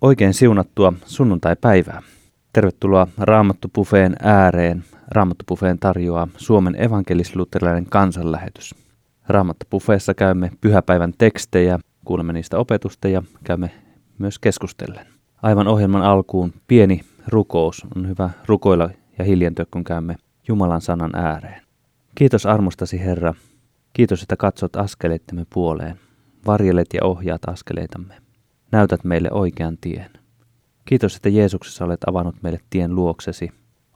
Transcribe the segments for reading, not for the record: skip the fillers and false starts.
Oikein siunattua sunnuntaipäivää. Tervetuloa Raamattubuffeen ääreen. Raamattubuffeen tarjoaa Suomen evankelis-luterilainen kansanlähetys. Raamattubuffeessa käymme pyhäpäivän tekstejä, kuulemme niistä opetusta ja käymme myös keskustellen. Aivan ohjelman alkuun pieni rukous. On hyvä rukoilla ja hiljentyä, kun käymme Jumalan sanan ääreen. Kiitos armostasi, Herra. Kiitos, että katsot askeleittemme puoleen. Varjelet ja ohjaat askeleitamme. Näytät meille oikean tien. Kiitos, että Jeesuksessa olet avannut meille tien luoksesi.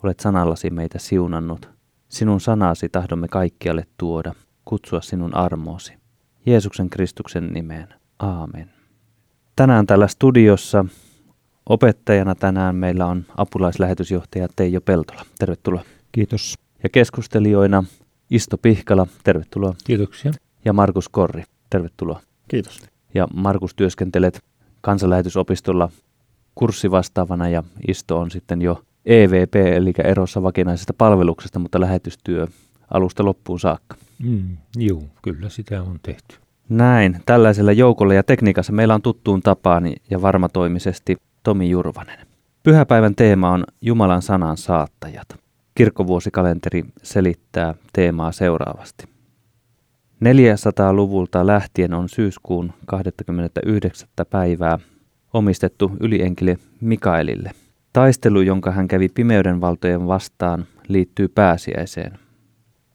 Olet sanallasi meitä siunannut. Sinun sanasi tahdomme kaikkialle tuoda, kutsua sinun armoosi. Jeesuksen Kristuksen nimeen. Aamen. Tänään täällä studiossa opettajana tänään meillä on apulaislähetysjohtaja Teijo Peltola. Tervetuloa. Kiitos. Ja keskustelijoina Isto Pihkala. Tervetuloa. Kiitoksia. Ja Markus Korri. Tervetuloa. Kiitos. Ja Markus, työskentelet Kansanlähetysopistolla kurssivastaavana ja Isto on sitten jo EVP, eli erossa vakinaisesta palveluksesta, mutta lähetystyö alusta loppuun saakka. Juu, kyllä sitä on tehty. Näin, tällaisella joukolla ja tekniikassa meillä on tuttuun tapaan ja varmatoimisesti Tomi Jurvanen. Pyhäpäivän teema on Jumalan sanansaattajat. Kirkkovuosikalenteri selittää teemaa seuraavasti. 400-luvulta lähtien on syyskuun 29. päivää omistettu ylienkeli Mikaelille. Taistelu, jonka hän kävi pimeyden valtojen vastaan, liittyy pääsiäiseen.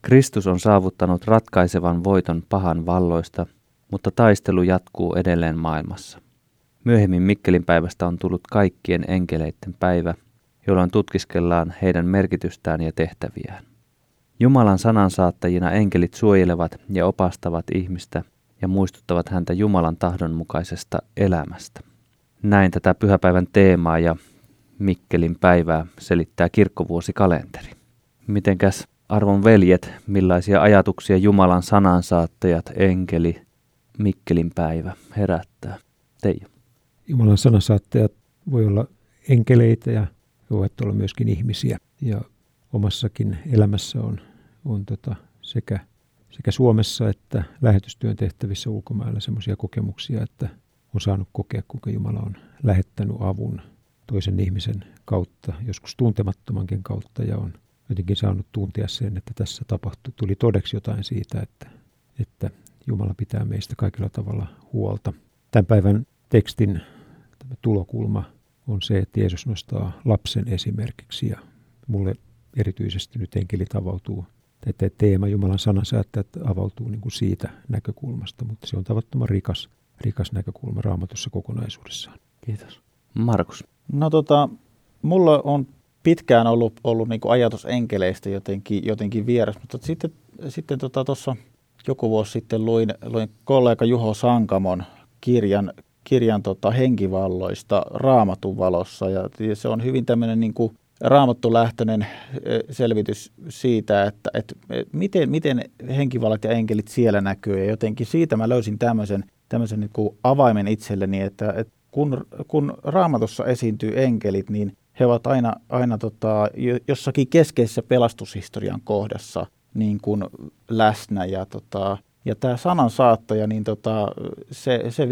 Kristus on saavuttanut ratkaisevan voiton pahan valloista, mutta taistelu jatkuu edelleen maailmassa. Myöhemmin Mikkelinpäivästä on tullut kaikkien enkeleitten päivä, jolloin tutkiskellaan heidän merkitystään ja tehtäviään. Jumalan sanansaattajina enkelit suojelevat ja opastavat ihmistä ja muistuttavat häntä Jumalan tahdonmukaisesta elämästä. Näin tätä pyhäpäivän teemaa ja Mikkelin päivää selittää kirkkovuosikalenteri. Mitenkäs arvon veljet, millaisia ajatuksia Jumalan sanansaattajat, enkeli, Mikkelin päivä herättää? Teijo. Jumalan sanansaattajat voi olla enkeleitä ja voivat olla myöskin ihmisiä. Ja omassakin elämässä on sekä Suomessa että lähetystyön tehtävissä ulkomailla semmoisia kokemuksia, että on saanut kokea, kuinka Jumala on lähettänyt avun toisen ihmisen kautta, joskus tuntemattomankin kautta, ja on jotenkin saanut tuntia sen, että tässä tuli todeksi jotain siitä, että Jumala pitää meistä kaikilla tavalla huolta. Tämän päivän tekstin tämä tulokulma on se, että Jeesus nostaa lapsen esimerkiksi, ja mulle erityisesti nyt enkelit avautuu, että teema Jumalan sanansaattajat avautuu niin kuin siitä näkökulmasta, mutta se on tavattoman rikas näkökulma Raamatussa kokonaisuudessaan. Kiitos. Markus. No mulla on pitkään ollut niin kuin ajatus enkeleistä jotenkin vieras, mutta sitten tuossa joku vuosi sitten luin kollega Juho Sankamon kirjan henkivalloista Raamatun valossa, ja se on hyvin tämmöinen niin kuin raamattulähtöinen selvitys siitä, että miten henkivallat ja enkelit siellä näkyy, ja jotenkin siitä mä löysin tämmöisen niin kuin avaimen itselleni, että kun Raamatussa esiintyy enkelit, niin he ovat aina jossakin keskeisessä pelastushistorian kohdassa niin kuin läsnä, ja tämä sanansaattaja niin se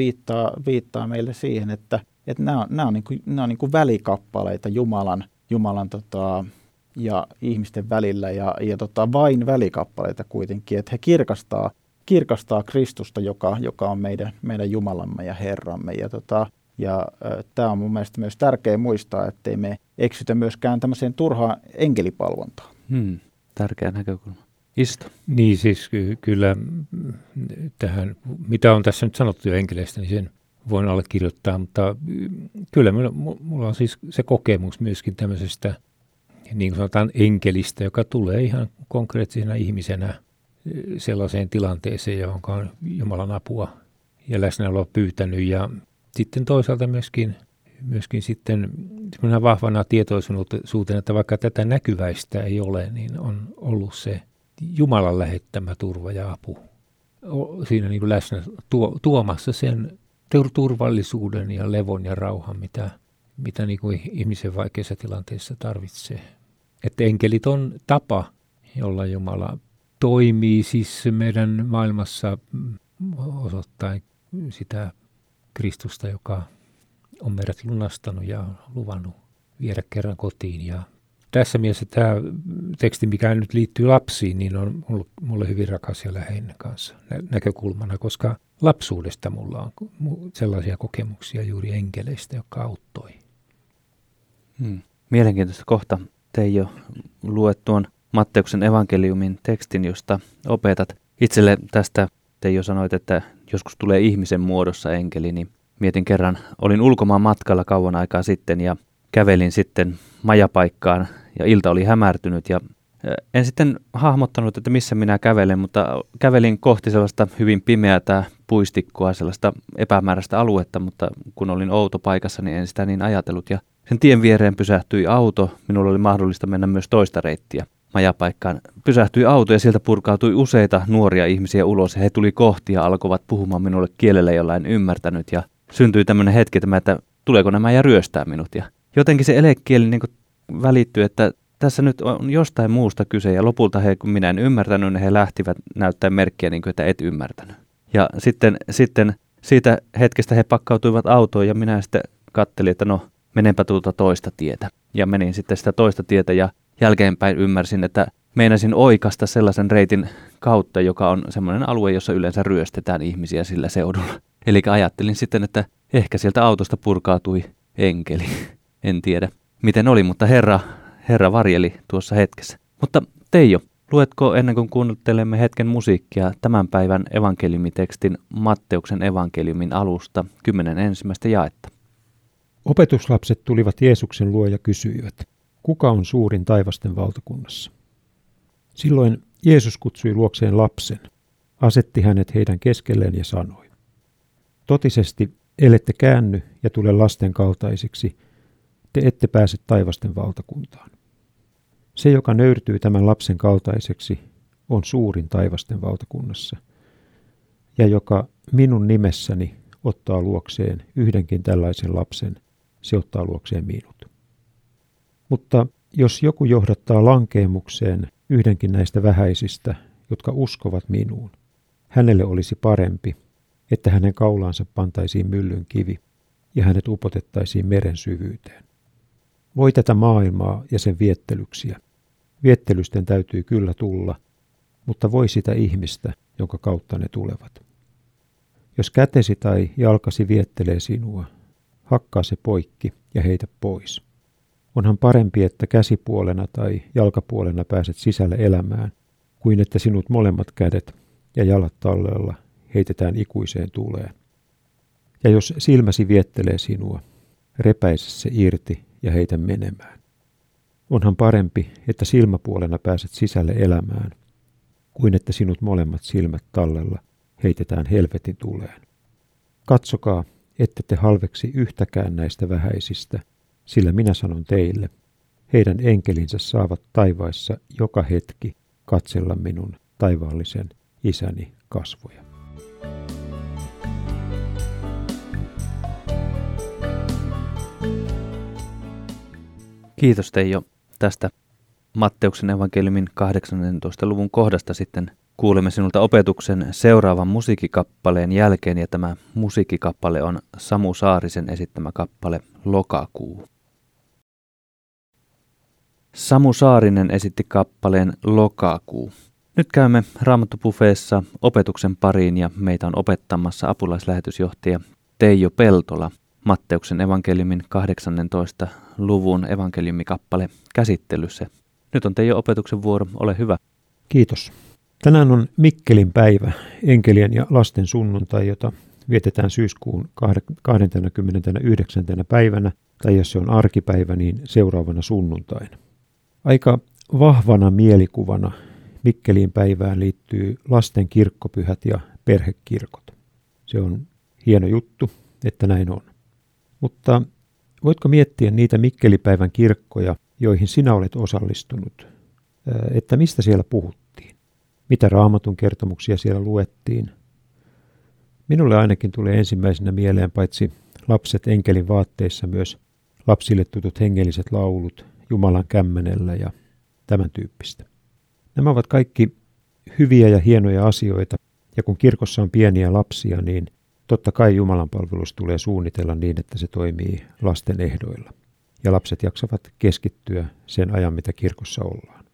viittaa meille siihen, että nämä on niin kuin välikappaleita Jumalan ja ihmisten välillä, ja vain välikappaleita kuitenkin, että he kirkastaa Kristusta, joka on meidän Jumalamme ja Herramme. Ja tämä on mun mielestä myös tärkeää muistaa, ettei me eksytä myöskään tämmöiseen turhaan enkelipalvontaan. Tärkeä näkökulma. Isto. Niin siis kyllä tähän, mitä on tässä nyt sanottu jo enkeleistä, niin sen voin allekirjoittaa, mutta kyllä mulla on siis se kokemus myöskin tämmöisestä, niin kuin sanotaan, enkelistä, joka tulee ihan konkreettisena ihmisenä sellaiseen tilanteeseen, johon on Jumalan apua ja läsnäoloa pyytänyt, ja sitten toisaalta myöskin sitten semmoinen vahvana tietoisuutena, että vaikka tätä näkyväistä ei ole, niin on ollut se Jumalan lähettämä turva ja apu siinä niin kuin läsnä tuomassa sen turvallisuuden ja levon ja rauhan, mitä niin kuin ihmisen vaikeissa tilanteissa tarvitsee. Että enkelit on tapa, jolla Jumala toimii siis meidän maailmassa osoittain sitä Kristusta, joka on meidät lunastanut ja luvannut viedä kerran kotiin. Ja tässä mielessä tämä teksti, mikä nyt liittyy lapsiin, niin on ollut mulle hyvin rakas ja läheinen kanssa näkökulmana, koska lapsuudesta mulla on sellaisia kokemuksia juuri enkeleistä, jotka auttoi. Mielenkiintoista kohta. Teijo, luet tuon Matteuksen evankeliumin tekstin, josta opetat. Itselle tästä, Teijo, sanoit, että joskus tulee ihmisen muodossa enkeli, niin mietin kerran. Olin ulkomaan matkalla kauan aikaa sitten ja kävelin sitten majapaikkaan ja ilta oli hämärtynyt ja en sitten hahmottanut, että missä minä kävelen, mutta kävelin kohti sellaista hyvin pimeätä puistikkoa, sellaista epämääräistä aluetta, mutta kun olin outopaikassa, niin en sitä niin ajatellut. Ja sen tien viereen pysähtyi auto, minulla oli mahdollista mennä myös toista reittiä majapaikkaan. Pysähtyi auto ja sieltä purkautui useita nuoria ihmisiä ulos ja he tuli kohti ja alkoivat puhumaan minulle kielellä, jolla en ymmärtänyt. Ja syntyi tämmöinen hetki, että tuleeko nämä ja ryöstää minut. Ja jotenkin se elekieli niin kuin välittyi, että tässä nyt on jostain muusta kyse ja lopulta he, kun minä en ymmärtänyt, niin he lähtivät näyttämään merkkiä, niin kuin, että et ymmärtänyt. Ja sitten siitä hetkestä he pakkautuivat autoon ja minä sitten kattelin, että no menenpä tuota toista tietä. Ja menin sitten sitä toista tietä ja jälkeenpäin ymmärsin, että meinasin oikaista sellaisen reitin kautta, joka on semmoinen alue, jossa yleensä ryöstetään ihmisiä sillä seudulla. Eli ajattelin sitten, että ehkä sieltä autosta purkautui enkeli. En tiedä miten oli, mutta Herra varjeli tuossa hetkessä. Mutta Teijo, luetko ennen kuin kuuntelemme hetken musiikkia tämän päivän evankeliumitekstin Matteuksen evankeliumin alusta 10. jaetta? Opetuslapset tulivat Jeesuksen luo ja kysyivät, kuka on suurin taivasten valtakunnassa? Silloin Jeesus kutsui luokseen lapsen, asetti hänet heidän keskelleen ja sanoi, totisesti ellette käänny ja tule lasten kaltaisiksi, te ette pääse taivasten valtakuntaan. Se, joka nöyrtyy tämän lapsen kaltaiseksi, on suurin taivasten valtakunnassa, ja joka minun nimessäni ottaa luokseen yhdenkin tällaisen lapsen, se ottaa luokseen minut. Mutta jos joku johdattaa lankeemukseen yhdenkin näistä vähäisistä, jotka uskovat minuun, hänelle olisi parempi, että hänen kaulaansa pantaisiin myllyn kivi ja hänet upotettaisiin meren syvyyteen. Voi tätä maailmaa ja sen viettelyksiä. Viettelysten täytyy kyllä tulla, mutta voi sitä ihmistä, jonka kautta ne tulevat. Jos kätesi tai jalkasi viettelee sinua, hakkaa se poikki ja heitä pois. Onhan parempi, että käsipuolena tai jalkapuolena pääset sisälle elämään, kuin että sinut molemmat kädet ja jalat talleella heitetään ikuiseen tuleen. Ja jos silmäsi viettelee sinua, repäise se irti ja heitä menemään. Onhan parempi, että silmäpuolena pääset sisälle elämään, kuin että sinut molemmat silmät tallella heitetään helvetin tuleen. Katsokaa, ette te halveksi yhtäkään näistä vähäisistä, sillä minä sanon teille, heidän enkelinsä saavat taivaissa joka hetki katsella minun taivaallisen isäni kasvoja. Kiitos Teijo tästä Matteuksen evankeliumin 18. luvun kohdasta. Sitten kuulemme sinulta opetuksen seuraavan musiikkikappaleen jälkeen ja tämä musiikkikappale on Samu Saarisen esittämä kappale Lokakuu. Samu Saarinen esitti kappaleen Lokakuu. Nyt käymme Raamattubuffeessa opetuksen pariin ja meitä on opettamassa apulaislähetysjohtaja Teijo Peltola. Matteuksen evankeliumin 18. luvun evankeliumikappale käsittelyssä. Nyt on Teijo opetuksen vuoro, ole hyvä. Kiitos. Tänään on Mikkelin päivä, enkelien ja lasten sunnuntai, jota vietetään syyskuun 29. päivänä, tai jos se on arkipäivä, niin seuraavana sunnuntaina. Aika vahvana mielikuvana Mikkelin päivään liittyy lasten kirkkopyhät ja perhekirkot. Se on hieno juttu, että näin on. Mutta voitko miettiä niitä Mikkelipäivän kirkkoja, joihin sinä olet osallistunut, että mistä siellä puhuttiin? Mitä Raamatun kertomuksia siellä luettiin? Minulle ainakin tulee ensimmäisenä mieleen paitsi lapset enkelin vaatteissa myös lapsille tutut hengelliset laulut Jumalan kämmenellä ja tämän tyyppistä. Nämä ovat kaikki hyviä ja hienoja asioita, ja kun kirkossa on pieniä lapsia, niin Totta kai Jumalan palvelus tulee suunnitella niin, että se toimii lasten ehdoilla. Ja lapset jaksavat keskittyä sen ajan, mitä kirkossa ollaan.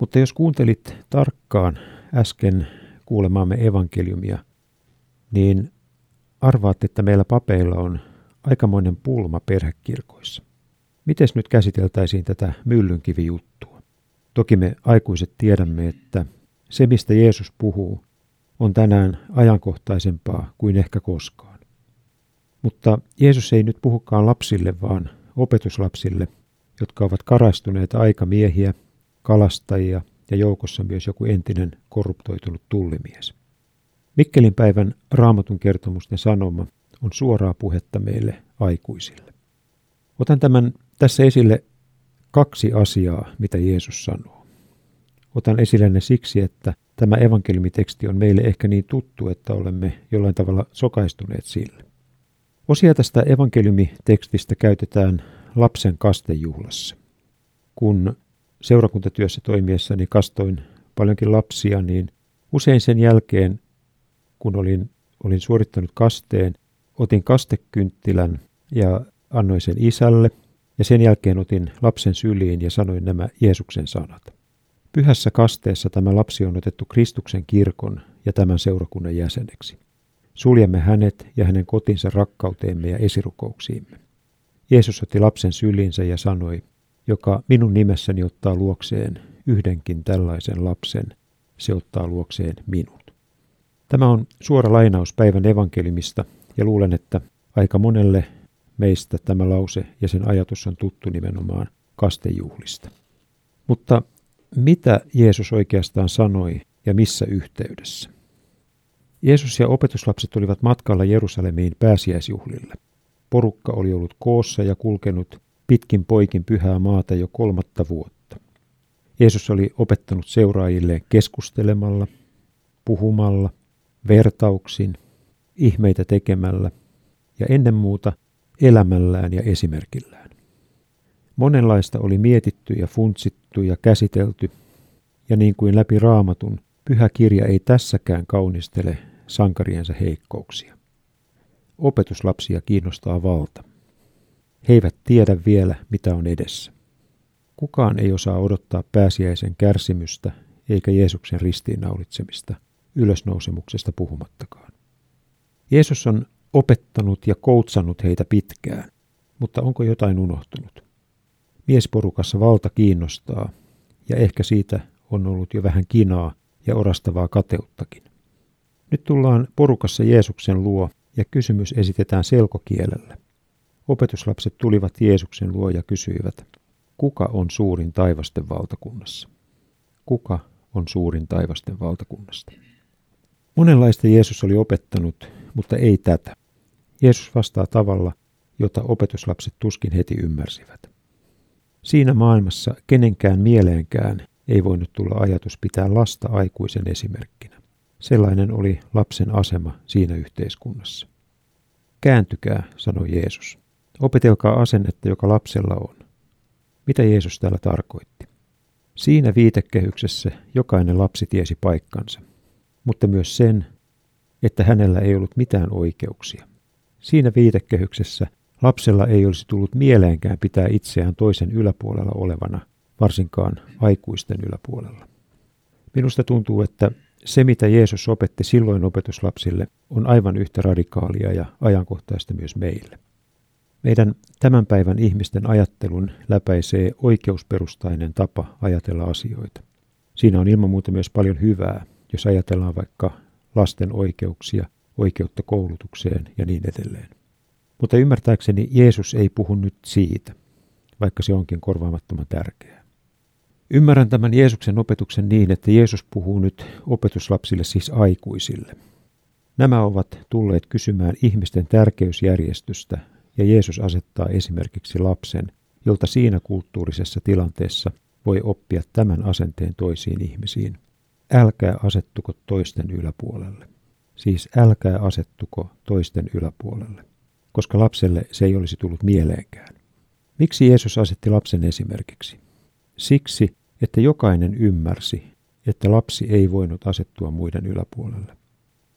Mutta jos kuuntelit tarkkaan äsken kuulemaamme evankeliumia, niin arvaat, että meillä papeilla on aikamoinen pulma perhekirkoissa. Mites nyt käsiteltäisiin tätä myllynkivijuttua? Toki me aikuiset tiedämme, että se, mistä Jeesus puhuu, on tänään ajankohtaisempaa kuin ehkä koskaan. Mutta Jeesus ei nyt puhukaan lapsille, vaan opetuslapsille, jotka ovat karastuneet aikamiehiä, kalastajia ja joukossa myös joku entinen korruptoitunut tullimies. Mikkelin päivän Raamatun kertomusten sanoma on suoraa puhetta meille aikuisille. Otan tässä esille kaksi asiaa, mitä Jeesus sanoo. Otan esille ne siksi, että tämä evankeliumiteksti on meille ehkä niin tuttu, että olemme jollain tavalla sokaistuneet sille. Osia tästä evankeliumitekstistä käytetään lapsen kastejuhlassa. Kun seurakuntatyössä toimiessani kastoin paljonkin lapsia, niin usein sen jälkeen, kun olin suorittanut kasteen, otin kastekynttilän ja annoin sen isälle, ja sen jälkeen otin lapsen syliin ja sanoin nämä Jeesuksen sanat. Pyhässä kasteessa tämä lapsi on otettu Kristuksen kirkon ja tämän seurakunnan jäseneksi. Suljemme hänet ja hänen kotinsa rakkauteemme ja esirukouksiimme. Jeesus otti lapsen syliinsä ja sanoi, joka minun nimessäni ottaa luokseen yhdenkin tällaisen lapsen, se ottaa luokseen minut. Tämä on suora lainaus päivän evankeliumista ja luulen, että aika monelle meistä tämä lause ja sen ajatus on tuttu nimenomaan kastejuhlista. Mutta mitä Jeesus oikeastaan sanoi ja missä yhteydessä? Jeesus ja opetuslapset olivat matkalla Jerusalemiin pääsiäisjuhlille. Porukka oli ollut koossa ja kulkenut pitkin poikin pyhää maata jo 3. vuotta. Jeesus oli opettanut seuraajilleen keskustelemalla, puhumalla, vertauksin, ihmeitä tekemällä ja ennen muuta elämällään ja esimerkillään. Monenlaista oli mietitty ja funtsittu ja käsitelty, ja niin kuin läpi Raamatun, Pyhä kirja ei tässäkään kaunistele sankariensa heikkouksia. Opetuslapsia kiinnostaa valta. He eivät tiedä vielä, mitä on edessä. Kukaan ei osaa odottaa pääsiäisen kärsimystä eikä Jeesuksen ristiinnaulitsemista, ylösnousemuksesta puhumattakaan. Jeesus on opettanut ja koutsannut heitä pitkään, mutta onko jotain unohtunut? Miesporukassa valta kiinnostaa, ja ehkä siitä on ollut jo vähän kinaa ja orastavaa kateuttakin. Nyt tullaan porukassa Jeesuksen luo, ja kysymys esitetään selkokielellä. Opetuslapset tulivat Jeesuksen luo ja kysyivät, kuka on suurin taivasten valtakunnassa? Kuka on suurin taivasten valtakunnasta? Monenlaista Jeesus oli opettanut, mutta ei tätä. Jeesus vastaa tavalla, jota opetuslapset tuskin heti ymmärsivät. Siinä maailmassa kenenkään mieleenkään ei voinut tulla ajatus pitää lasta aikuisen esimerkkinä. Sellainen oli lapsen asema siinä yhteiskunnassa. Kääntykää, sanoi Jeesus. Opetelkaa asennetta, joka lapsella on. Mitä Jeesus täällä tarkoitti? Siinä viitekehyksessä jokainen lapsi tiesi paikkansa, mutta myös sen, että hänellä ei ollut mitään oikeuksia. Siinä viitekehyksessä lapsella ei olisi tullut mieleenkään pitää itseään toisen yläpuolella olevana, varsinkaan aikuisten yläpuolella. Minusta tuntuu, että se mitä Jeesus opetti silloin opetuslapsille on aivan yhtä radikaalia ja ajankohtaista myös meille. Meidän tämän päivän ihmisten ajattelun läpäisee oikeusperustainen tapa ajatella asioita. Siinä on ilman muuta myös paljon hyvää, jos ajatellaan vaikka lasten oikeuksia, oikeutta koulutukseen ja niin edelleen. Mutta ymmärtääkseni Jeesus ei puhu nyt siitä, vaikka se onkin korvaamattoman tärkeää. Ymmärrän tämän Jeesuksen opetuksen niin, että Jeesus puhuu nyt opetuslapsille, siis aikuisille. Nämä ovat tulleet kysymään ihmisten tärkeysjärjestystä, ja Jeesus asettaa esimerkiksi lapsen, jolta siinä kulttuurisessa tilanteessa voi oppia tämän asenteen toisiin ihmisiin. Älkää asettuko toisten yläpuolelle. Siis älkää asettuko toisten yläpuolelle, koska lapselle se ei olisi tullut mieleenkään. Miksi Jeesus asetti lapsen esimerkiksi? Siksi, että jokainen ymmärsi, että lapsi ei voinut asettua muiden yläpuolelle.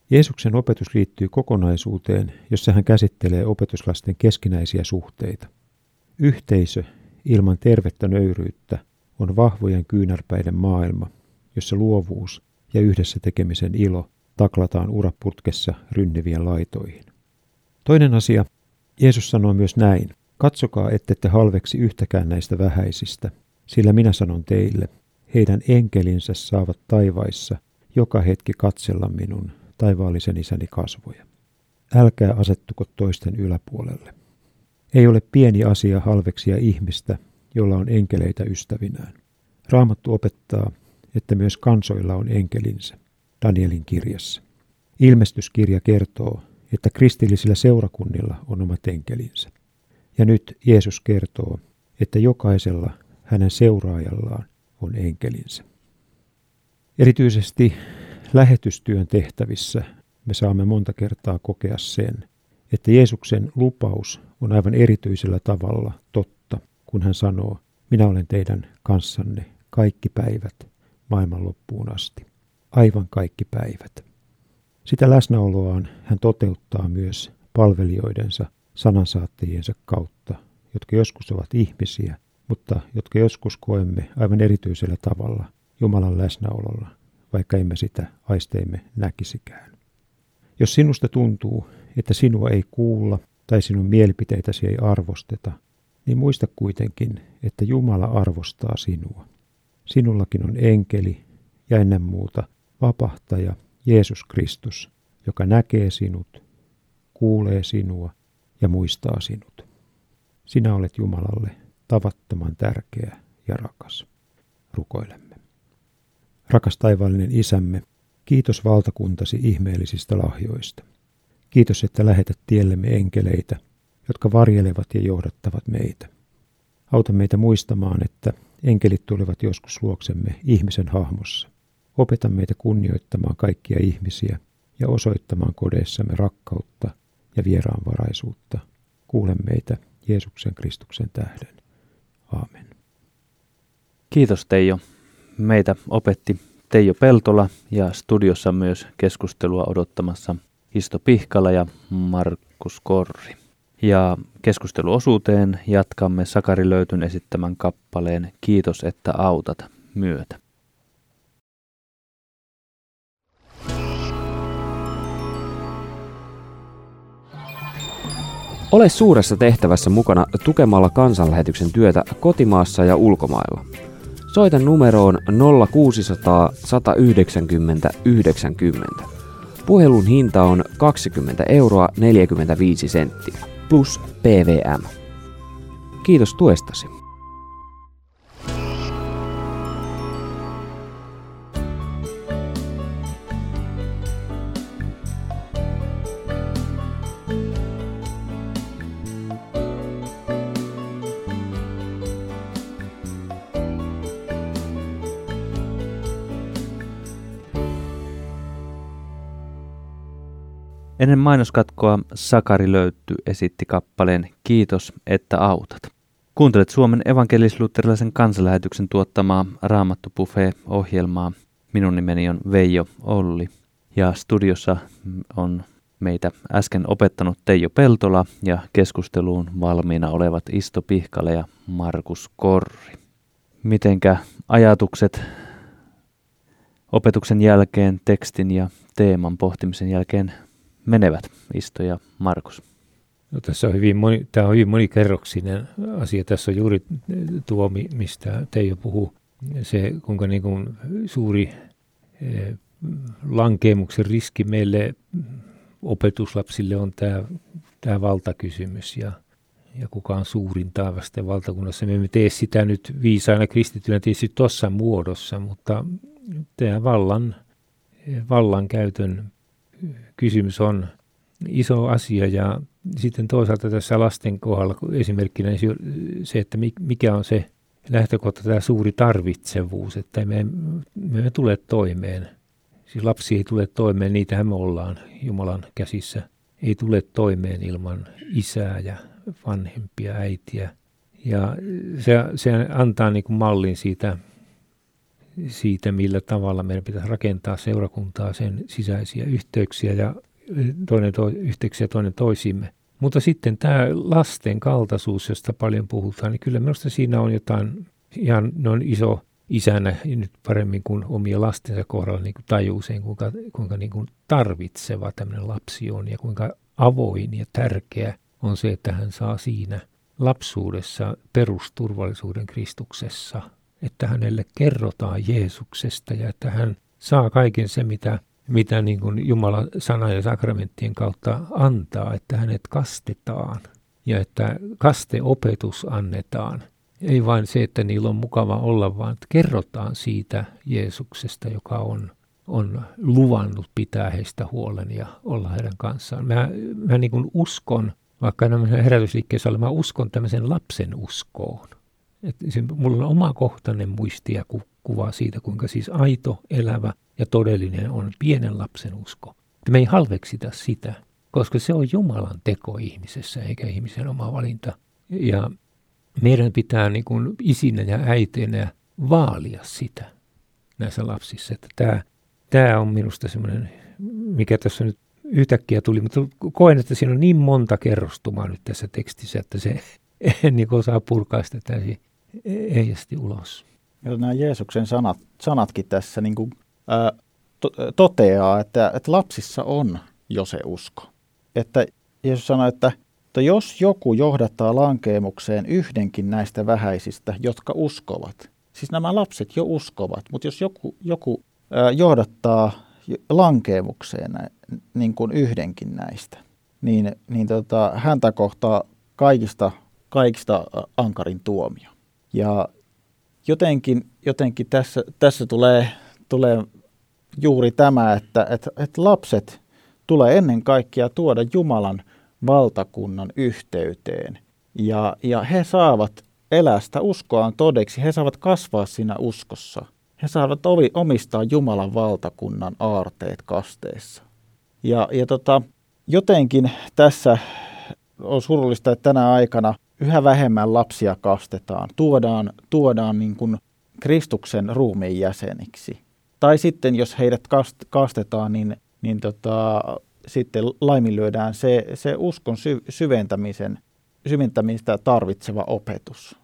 Jeesuksen opetus liittyy kokonaisuuteen, jossa hän käsittelee opetuslasten keskinäisiä suhteita. Yhteisö ilman tervettä nöyryyttä on vahvojen kyynärpäiden maailma, jossa luovuus ja yhdessä tekemisen ilo taklataan uraputkessa rynnevien laitoihin. Toinen asia, Jeesus sanoo myös näin: katsokaa, ettette halveksi yhtäkään näistä vähäisistä, sillä minä sanon teille, heidän enkelinsä saavat taivaissa joka hetki katsella minun taivaallisen isäni kasvoja. Älkää asettuko toisten yläpuolelle. Ei ole pieni asia halveksia ihmistä, jolla on enkeleitä ystävinään. Raamattu opettaa, että myös kansoilla on enkelinsä, Danielin kirjassa. Ilmestyskirja kertoo, että kristillisillä seurakunnilla on omat enkelinsä. Ja nyt Jeesus kertoo, että jokaisella hänen seuraajallaan on enkelinsä. Erityisesti lähetystyön tehtävissä me saamme monta kertaa kokea sen, että Jeesuksen lupaus on aivan erityisellä tavalla totta, kun hän sanoo, minä olen teidän kanssanne kaikki päivät maailman loppuun asti. Aivan kaikki päivät. Sitä läsnäoloaan hän toteuttaa myös palvelijoidensa, sanansaattijiensa kautta, jotka joskus ovat ihmisiä, mutta jotka joskus koemme aivan erityisellä tavalla Jumalan läsnäololla, vaikka emme sitä aisteimme näkisikään. Jos sinusta tuntuu, että sinua ei kuulla tai sinun mielipiteitäsi ei arvosteta, niin muista kuitenkin, että Jumala arvostaa sinua. Sinullakin on enkeli ja ennen muuta vapahtaja Jeesus Kristus, joka näkee sinut, kuulee sinua ja muistaa sinut. Sinä olet Jumalalle tavattoman tärkeä ja rakas. Rukoilemme. Rakas taivaallinen Isämme, kiitos valtakuntasi ihmeellisistä lahjoista. Kiitos, että lähetät tiellemme enkeleitä, jotka varjelevat ja johdattavat meitä. Auta meitä muistamaan, että enkelit tulevat joskus luoksemme ihmisen hahmossa. Opeta meitä kunnioittamaan kaikkia ihmisiä ja osoittamaan kodeissamme rakkautta ja vieraanvaraisuutta. Kuule meitä Jeesuksen Kristuksen tähden. Aamen. Kiitos Teijo. Meitä opetti Teijo Peltola ja studiossa myös keskustelua odottamassa Isto Pihkala ja Markus Korri. Ja keskusteluosuuteen jatkamme Sakari Löytyn esittämän kappaleen Kiitos, että autat myötä. Ole suuressa tehtävässä mukana tukemalla Kansanlähetyksen työtä kotimaassa ja ulkomailla. Soita numeroon 0600 190 90. Puhelun hinta on 20,45 € plus PVM. Kiitos tuestasi. Ennen mainoskatkoa Sakari Löytty esitti kappaleen Kiitos, että autat. Kuuntelet Suomen evankelis-luterilaisen kansanlähetyksen tuottamaa Raamattubuffet-ohjelmaa. Minun nimeni on Veijo Olli ja studiossa on meitä äsken opettanut Teijo Peltola ja keskusteluun valmiina olevat Isto Pihkala ja Markus Korri. Mitenkä ajatukset opetuksen jälkeen, tekstin ja teeman pohtimisen jälkeen menevät, Isto ja Markus? No, tässä on tämä on hyvin monikerroksinen asia. Tässä on juuri tuo, mistä Teijo puhuu. Se, kuinka niin kuin suuri lankeemuksen riski meille opetuslapsille on tämä valtakysymys ja kuka on suurin taivasten valtakunnassa. Me emme tee sitä nyt viisaana kristitynä tietysti tuossa muodossa, mutta tämä vallankäytön kysymys on iso asia, ja sitten toisaalta tässä lasten kohdalla esimerkkinä se, että mikä on se lähtökohta, tämä suuri tarvitsevuus, että me tule toimeen. Siis lapsi ei tule toimeen, niitähän me ollaan Jumalan käsissä. Ei tule toimeen ilman isää ja vanhempia, äitiä. Ja se antaa niin kuin mallin siitä siitä, millä tavalla meidän pitäisi rakentaa seurakuntaa, sen sisäisiä yhteyksiä ja yhteyksiä toinen toisimme. Mutta sitten tämä lasten kaltaisuus, josta paljon puhutaan, niin kyllä minusta siinä on jotain, ihan ne on iso isänä nyt paremmin kuin omia lastensa kohdalla niin kuin tajuu sen, kuinka niin kuin tarvitseva tämmöinen lapsi on ja kuinka avoin ja tärkeä on se, että hän saa siinä lapsuudessa perusturvallisuuden Kristuksessa, että hänelle kerrotaan Jeesuksesta ja että hän saa kaiken se, mitä niin kuin Jumalan sanan ja sakramenttien kautta antaa, että hänet kastetaan ja että kasteopetus annetaan. Ei vain se, että niillä on mukava olla, vaan että kerrotaan siitä Jeesuksesta, joka on luvannut pitää heistä huolen ja olla heidän kanssaan. Mä niin kuin uskon, vaikka herätysliikkeessä olen, mä uskon tämmöisen lapsen uskoon. Mulla on omakohtainen muisti ja kuva siitä, kuinka siis aito, elävä ja todellinen on pienen lapsen usko. Me ei halveksita sitä, koska se on Jumalan teko ihmisessä eikä ihmisen oma valinta. Ja meidän pitää niin kuin isinä ja äiteinä vaalia sitä näissä lapsissa. Että tämä on minusta semmoinen, mikä tässä nyt yhtäkkiä tuli, mutta koen, että siinä on niin monta kerrostumaa nyt tässä tekstissä, että se niin kuin osaa purkaa sitä täysin heijästi ulos. Ja nämä Jeesuksen sanatkin tässä niin kuin, toteaa, että lapsissa on jo se usko. Että Jeesus sanoi, että jos joku johdattaa lankeemukseen yhdenkin näistä vähäisistä, jotka uskovat, siis nämä lapset jo uskovat, mutta jos joku johdattaa lankeemukseen niin kuin yhdenkin näistä, niin häntä kohtaa kaikista ankarin tuomio. Ja jotenkin tässä tulee juuri tämä, että lapset tulee ennen kaikkea tuoda Jumalan valtakunnan yhteyteen. Ja he saavat elää sitä uskoaan todeksi, he saavat kasvaa siinä uskossa. He saavat omistaa Jumalan valtakunnan aarteet kasteessa. Ja jotenkin tässä on surullista, että tänä aikana yhä vähemmän lapsia kastetaan, tuodaan niin kuin Kristuksen ruumiin jäseniksi. Tai sitten jos heidät kastetaan, niin sitten laiminlyödään se uskon syventämistä tarvitseva opetus.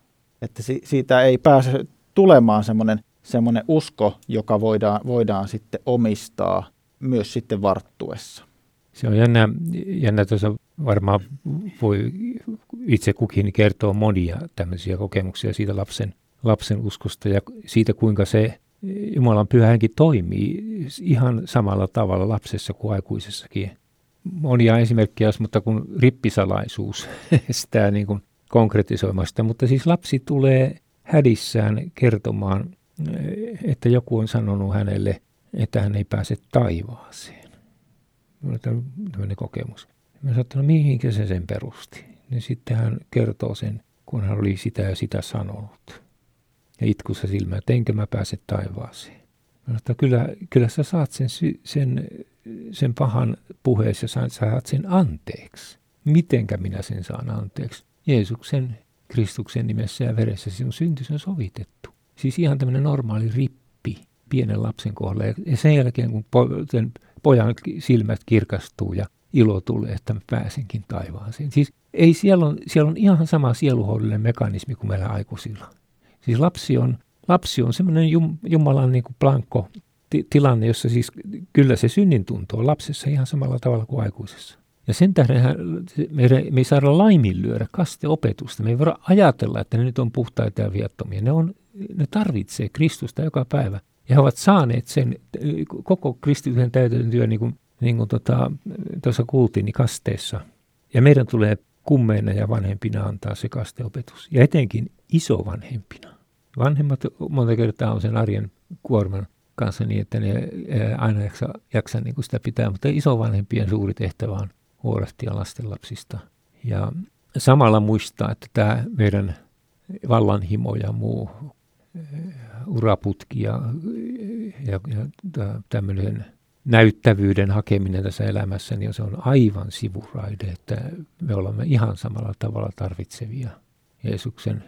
Että siitä ei pääse tulemaan semmoinen usko, joka voidaan sitten omistaa myös sitten varttuessa. Se on jännä tuossa varmaan voi itse kukin kertoa monia tämmöisiä kokemuksia siitä lapsen uskosta ja siitä, kuinka se Jumalan pyhä henki toimii ihan samalla tavalla lapsessa kuin aikuisessakin. Monia esimerkkejä, mutta kun rippisalaisuus sitä niin kuin konkretisoimasta. Mutta siis lapsi tulee hädissään kertomaan, että joku on sanonut hänelle, että hän ei pääse taivaaseen. Minulla on tämmöinen kokemus. Mä sanoin, että mihinkä se sen perusti. Ja sitten hän kertoo sen, kun hän oli sitä ja sitä sanonut. Ja itkussa silmää, että enkö mä pääse taivaaseen. Mä sanoin, että kyllä sä saat sen pahan puheessa, saat sen anteeksi. Mitenkä minä sen saan anteeksi? Jeesuksen, Kristuksen nimessä ja veressä sinun syntysi on sovitettu. Siis ihan tämmöinen normaali rippi pienen lapsen kohdalla. Ja sen jälkeen, kun pojan silmät kirkastuu ja ilo tulee, että mä pääsenkin taivaaseen. Siis ei siellä on ihan sama sieluhoidollinen mekanismi kuin meillä aikuisilla. Siis lapsi on semmoinen Jumalan niin kuin plankko tilanne, jossa siis kyllä se synnin tunto on lapsessa ihan samalla tavalla kuin aikuisessa. Ja sen tähden me ei saada laiminlyödä kasteopetusta. Me ei voida ajatella, että ne nyt on puhtaita ja viattomia. Ne tarvitsee Kristusta joka päivä. Ja he ovat saaneet sen koko Kristuksen täytetyn työn, niin kuin tuossa kuultiin, niin kasteessa. Ja meidän tulee kummeina ja vanhempina antaa se kasteopetus. Ja etenkin isovanhempina. Vanhemmat monta kertaa on sen arjen kuorman kanssa niin, että ne aina jaksa niin kuin sitä pitää. Mutta isovanhempien suuri tehtävä on huolehtia lastenlapsista. Ja samalla muistaa, että tämä meidän vallanhimo ja muu uraputki ja tämmöinen näyttävyyden hakeminen tässä elämässä, niin se on aivan sivuraide, että me olemme ihan samalla tavalla tarvitsevia Jeesuksen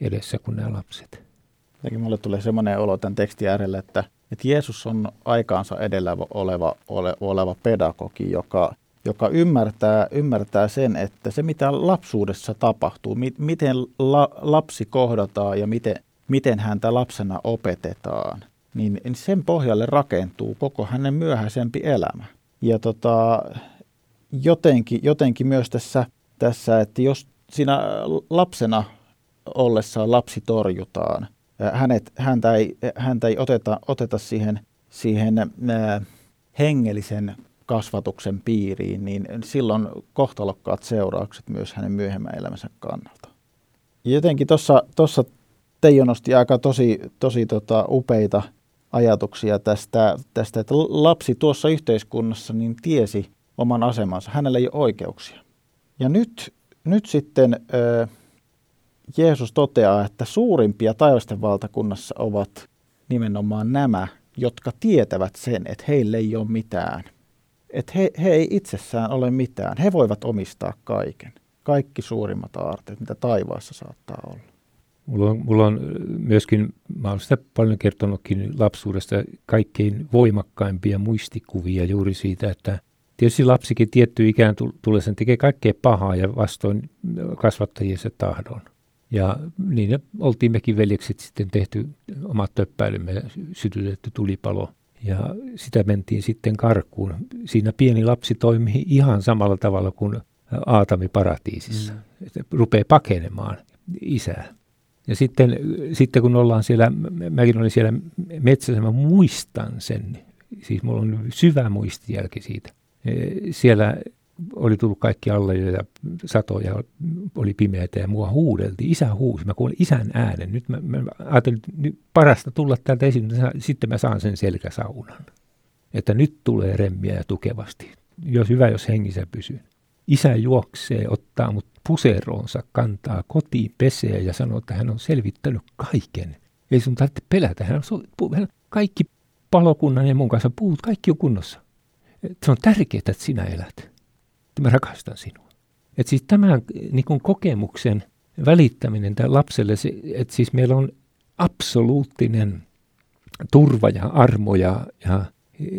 edessä kuin nämä lapset. Jotenkin mulle tulee semmoinen olo tämän tekstin äärellä, että Jeesus on aikaansa edellä oleva pedagogi, joka ymmärtää sen, että se mitä lapsuudessa tapahtuu, miten lapsi kohdataan ja miten häntä lapsena opetetaan, niin sen pohjalle rakentuu koko hänen myöhäisempi elämä. Ja jotenkin myös tässä, että jos siinä lapsena ollessaan lapsi torjutaan, häntä ei oteta siihen hengellisen kasvatuksen piiriin, niin silloin kohtalokkaat seuraukset myös hänen myöhemmän elämänsä kannalta. Jotenkin tuossa Teijo nosti aika tosi upeita ajatuksia tästä, että lapsi tuossa yhteiskunnassa niin tiesi oman asemansa. Hänellä ei ole oikeuksia. Ja nyt sitten Jeesus toteaa, että suurimpia taivasten valtakunnassa ovat nimenomaan nämä, jotka tietävät sen, että heillä ei ole mitään. Että he ei itsessään ole mitään. He voivat omistaa kaiken. Kaikki suurimmat aarteet, mitä taivaassa saattaa olla. Mulla on myöskin, mä olen sitä paljon kertonutkin lapsuudesta, kaikkein voimakkaimpia muistikuvia juuri siitä, että tietysti lapsikin tietty ikään tullessaan tekee kaikkea pahaa ja vastoin kasvattajiensa tahdon. Ja niin oltiin mekin veljekset sitten tehty omat töppäilymme ja sytytetty tulipalo. Ja sitä mentiin sitten karkuun. Siinä pieni lapsi toimii ihan samalla tavalla kuin Aatami paratiisissa. Että rupeaa pakenemaan isää. Ja sitten kun ollaan siellä, mäkin olin siellä metsässä, mä muistan sen. Siis mulla on syvä muistijälki siitä. Siellä oli tullut kaikki alle ja satoja, oli pimeätä ja mua huudeltiin. Isä huusi, mä kuulin isän äänen. Nyt mä ajattelin, nyt parasta tulla täältä esiin, sitten mä saan sen selkäsaunan. Että nyt tulee remmiä ja tukevasti. Hyvä, jos hengissä pysyy. Isä juoksee, ottaa mut puseroonsa, kantaa kotiin, pesee ja sanoo, että hän on selvittänyt kaiken. Ei sun tarvitse pelätä. Hän on kaikki palokunnan ja mun kanssa puhut, kaikki on kunnossa. Se on tärkeää, että sinä elät. Mä rakastan sinua. Että siis tämän niin kokemuksen välittäminen tämän lapselle, että siis meillä on absoluuttinen turva ja armo ja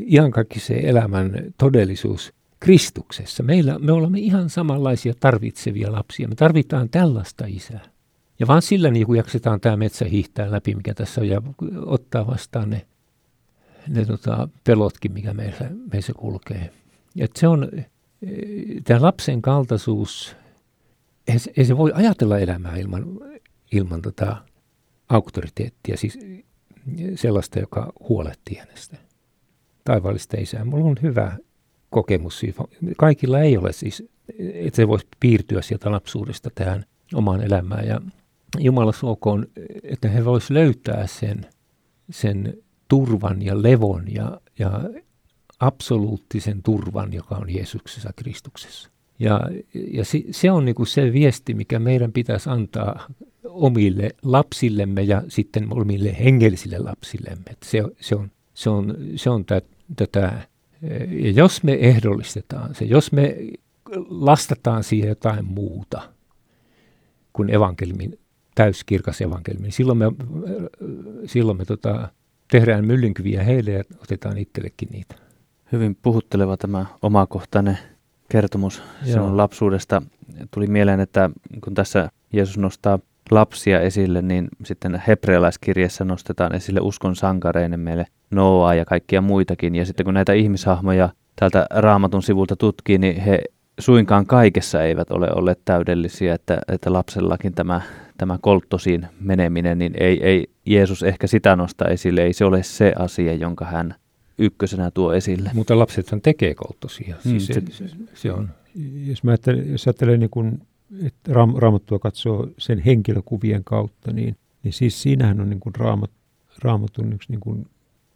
iankaikkisen elämän todellisuus Kristuksessa. Me olemme ihan samanlaisia tarvitsevia lapsia. Me tarvitaan tällaista isää. Ja vaan sillä niin kun jaksetaan tämä metsä hiihtää läpi, mikä tässä on, ja ottaa vastaan ne pelotkin, mikä meissä kulkee. Että se on... Tämä lapsen kaltaisuus, ei se voi ajatella elämää ilman auktoriteettia, siis sellaista, joka huolehtii hänestä, taivaallista isää. Mulla on hyvä kokemus. Kaikilla ei ole siis, että se voisi piirtyä sieltä lapsuudesta tähän omaan elämään. Ja Jumala suokoon, että he voisivat löytää sen turvan ja levon ja absoluuttisen turvan, joka on Jeesuksessa, Kristuksessa. Ja se on niinku se viesti, mikä meidän pitäisi antaa omille lapsillemme ja sitten omille hengellisille lapsillemme. Et se on tätä. Ja jos me ehdollistetaan se, jos me lastataan siihen jotain muuta kuin evankeliumin, täyskirkas evankeliumi, niin silloin me tehdään myllynkyviä heille ja otetaan itsellekin niitä. Hyvin puhutteleva tämä omakohtainen kertomus sinun lapsuudesta. Tuli mieleen, että kun tässä Jeesus nostaa lapsia esille, niin sitten hebrealaiskirjassa nostetaan esille uskon sankareinen meille Nooa ja kaikkia muitakin. Ja sitten kun näitä ihmishahmoja täältä Raamatun sivulta tutkii, niin he suinkaan kaikessa eivät ole olleet täydellisiä, että lapsellakin tämä kolttosiin meneminen, niin ei Jeesus ehkä sitä nostaa esille, ei se ole se asia, jonka hän ykkösenä tuo esille. Mutta lapsethan tekee kolttosia. Siis se on. Jos ajattelee, niin kun, että Raamattua katsoo sen henkilökuvien kautta, niin siis siinähän on niin kun Raamatun yksi niin kun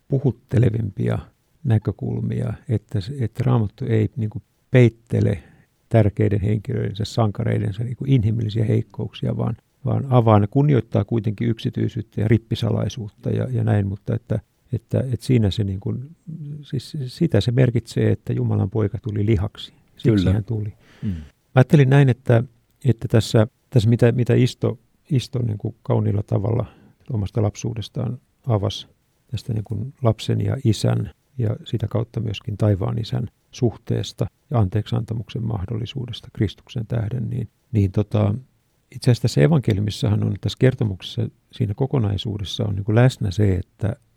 puhuttelevimpia näkökulmia, että Raamattu ei niin kun peittele tärkeiden henkilöidensä, sankareidensa niin kun inhimillisiä heikkouksia, vaan avaa ja kunnioittaa kuitenkin yksityisyyttä ja rippisalaisuutta ja näin, mutta että siinä se niin kuin, siis sitä se merkitsee, että Jumalan poika tuli lihaksi. Siksi hän tuli. Mm. Mä ajattelin näin, että tässä mitä Isto niin kuin kauniilla tavalla omasta lapsuudestaan avasi tästä niin kuin lapsen ja isän ja sitä kautta myöskin taivaan isän suhteesta ja anteeksiantamuksen mahdollisuudesta Kristuksen tähden, niin itse asiassa tässä evankeliumissahan on tässä kertomuksessa, siinä kokonaisuudessa on niin kuin läsnä se,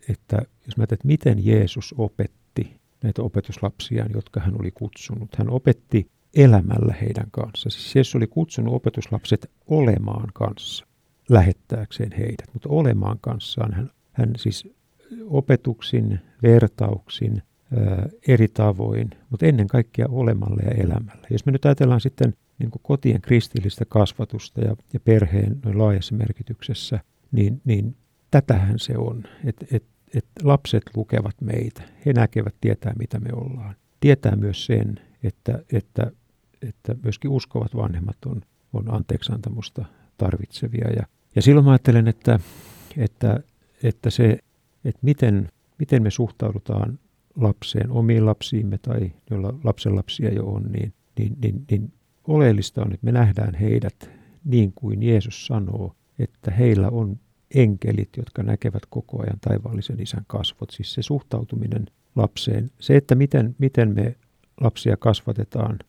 että jos mä ajattelin, että miten Jeesus opetti näitä opetuslapsiaan, jotka hän oli kutsunut. Hän opetti elämällä heidän kanssa. Siis Jeesus oli kutsunut opetuslapset olemaan kanssa, lähettääkseen heidät, mutta olemaan kanssaan. Hän siis opetuksin, vertauksin, eri tavoin, mutta ennen kaikkea olemalla ja elämällä. Jos me nyt ajatellaan sitten niin kuin kotien kristillistä kasvatusta ja perheen noin laajassa merkityksessä, niin tätähän se on, että lapset lukevat meitä. He näkevät, tietää mitä me ollaan. Tietää myös sen, että myöskin uskovat vanhemmat on anteeksiantamusta tarvitsevia. Ja silloin mä ajattelen, että miten me suhtaudutaan lapseen, omiin lapsiimme tai joilla lapsenlapsia jo on, niin oleellista on, että me nähdään heidät niin kuin Jeesus sanoo, että heillä on enkelit, jotka näkevät koko ajan taivaallisen isän kasvot. Siis se suhtautuminen lapseen, se, että miten me lapsia kasvatetaan,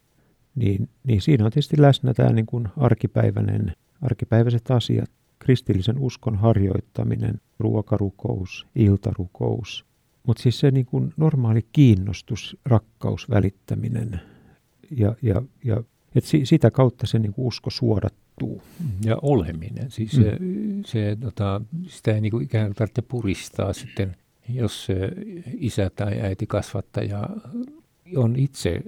niin siinä on tietysti läsnä tämä niin kuin arkipäiväiset asiat, kristillisen uskon harjoittaminen, ruokarukous, iltarukous. Mutta siis se niin kuin normaali kiinnostus, rakkaus, välittäminen ja et sitä kautta se niin kuin usko suodattuu. Ja oleminen. Siis se, sitä ei niin kuin ikään kuin tarvitse puristaa sitten, jos isä tai äiti kasvattaja on itse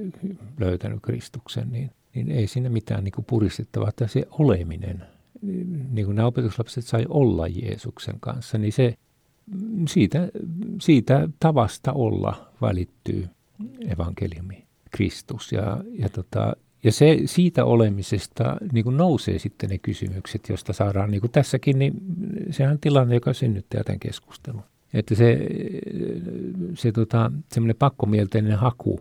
löytänyt Kristuksen, niin ei siinä mitään niin kuin puristettavaa. Että se oleminen, niin kuin nämä opetuslapset sai olla Jeesuksen kanssa, niin se siitä tavasta olla välittyy evankeliumi, Kristus. Ja se siitä olemisesta niin kuin nousee sitten ne kysymykset, joista saadaan niin kuin tässäkin, niin sehän on tilanne, joka synnyttää tämän keskustelun. Että se semmoinen pakkomielteinen haku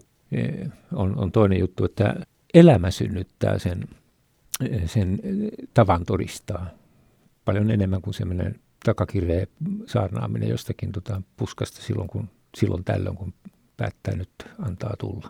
on toinen juttu, että elämä synnyttää sen tavan todistaa paljon enemmän kuin semmoinen takakirjeen saarnaaminen jostakin puskasta silloin tällöin, kun päättää nyt antaa tulla.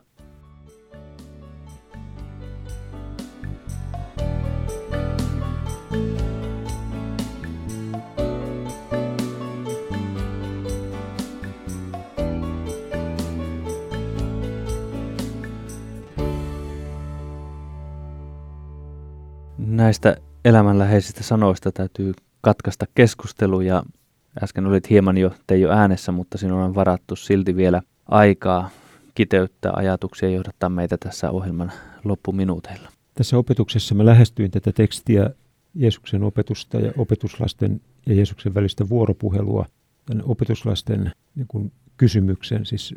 Näistä elämänläheisistä sanoista täytyy katkaista keskustelu, ja äsken olit hieman jo Teijo äänessä, mutta sinulla on varattu silti vielä aikaa kiteyttää ajatuksia ja johdattaa meitä tässä ohjelman loppuminuuteilla. Tässä opetuksessa mä lähestyin tätä tekstiä, Jeesuksen opetusta ja opetuslasten ja Jeesuksen välistä vuoropuhelua, tämän opetuslasten niin kuin kysymyksen siis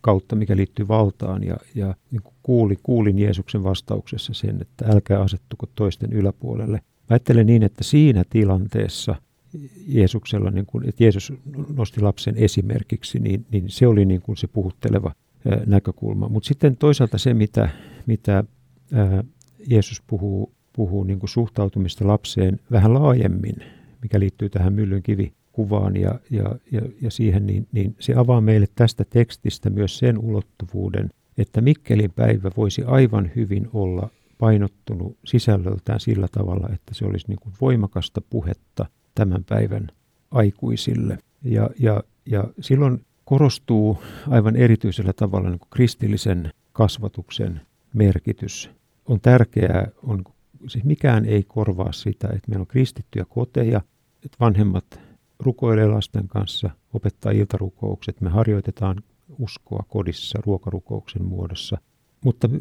kautta, mikä liittyy valtaan, ja niin kuin kuulin Jeesuksen vastauksessa sen, että älkää asettuko toisten yläpuolelle. Mä ajattelen niin, että siinä tilanteessa Jeesuksella, niin kun, että Jeesus nosti lapsen esimerkiksi, niin se oli niin kuin se puhutteleva näkökulma. Mutta sitten toisaalta se, mitä Jeesus puhuu niin kuin suhtautumista lapseen vähän laajemmin, mikä liittyy tähän myllynkivikuvan ja siihen, niin se avaa meille tästä tekstistä myös sen ulottuvuuden, että Mikkelin päivä voisi aivan hyvin olla painottunut sisällöltään sillä tavalla, että se olisi niin kuin voimakasta puhetta tämän päivän aikuisille. Ja silloin korostuu aivan erityisellä tavalla niin kuin kristillisen kasvatuksen merkitys. On tärkeää, siis mikään ei korvaa sitä, että meillä on kristittyjä koteja, että vanhemmat rukoilee lasten kanssa, opettaa iltarukoukset, me harjoitetaan uskoa kodissa ruokarukouksen muodossa.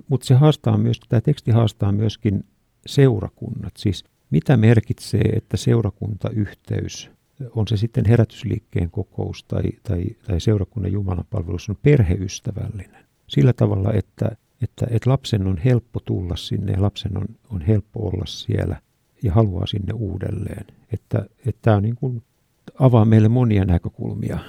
Mutta se haastaa myöskin, tämä teksti haastaa myöskin seurakunnat. Siis mitä merkitsee, että seurakuntayhteys, on se sitten herätysliikkeen kokous tai seurakunnan jumalanpalvelus, on perheystävällinen. Sillä tavalla, että lapsen on helppo tulla sinne ja lapsen on helppo olla siellä ja haluaa sinne uudelleen. Että tämä niin kuin avaa meille monia näkökulmia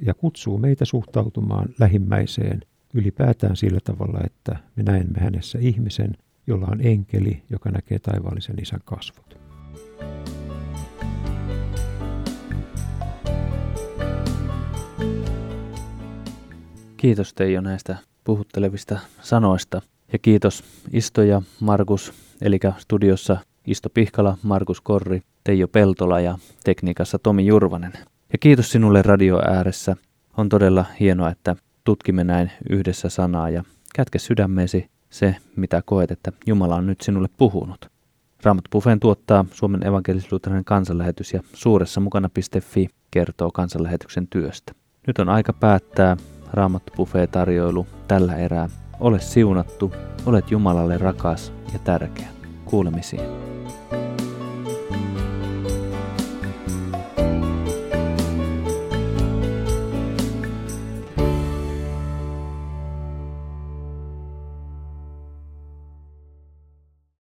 ja kutsuu meitä suhtautumaan lähimmäiseen ylipäätään sillä tavalla, että me näemme hänessä ihmisen, jolla on enkeli, joka näkee taivaallisen isän kasvot. Kiitos Teijo näistä puhuttelevista sanoista. Ja kiitos Isto ja Markus, eli studiossa Isto Pihkala, Markus Korri, Teijo Peltola ja tekniikassa Tomi Jurvanen. Ja kiitos sinulle radio ääressä. On todella hienoa, että tutkimme näin yhdessä sanaa ja kätke sydämeesi se, mitä koet, että Jumala on nyt sinulle puhunut. Raamattubuffet tuottaa Suomen evankelis-luterilainen kansanlähetys ja suuressa mukana.fi kertoo kansanlähetyksen työstä. Nyt on aika päättää Raamattubuffet-tarjoilu tällä erää. Ole siunattu, olet Jumalalle rakas ja tärkeä. Kuulemisiin.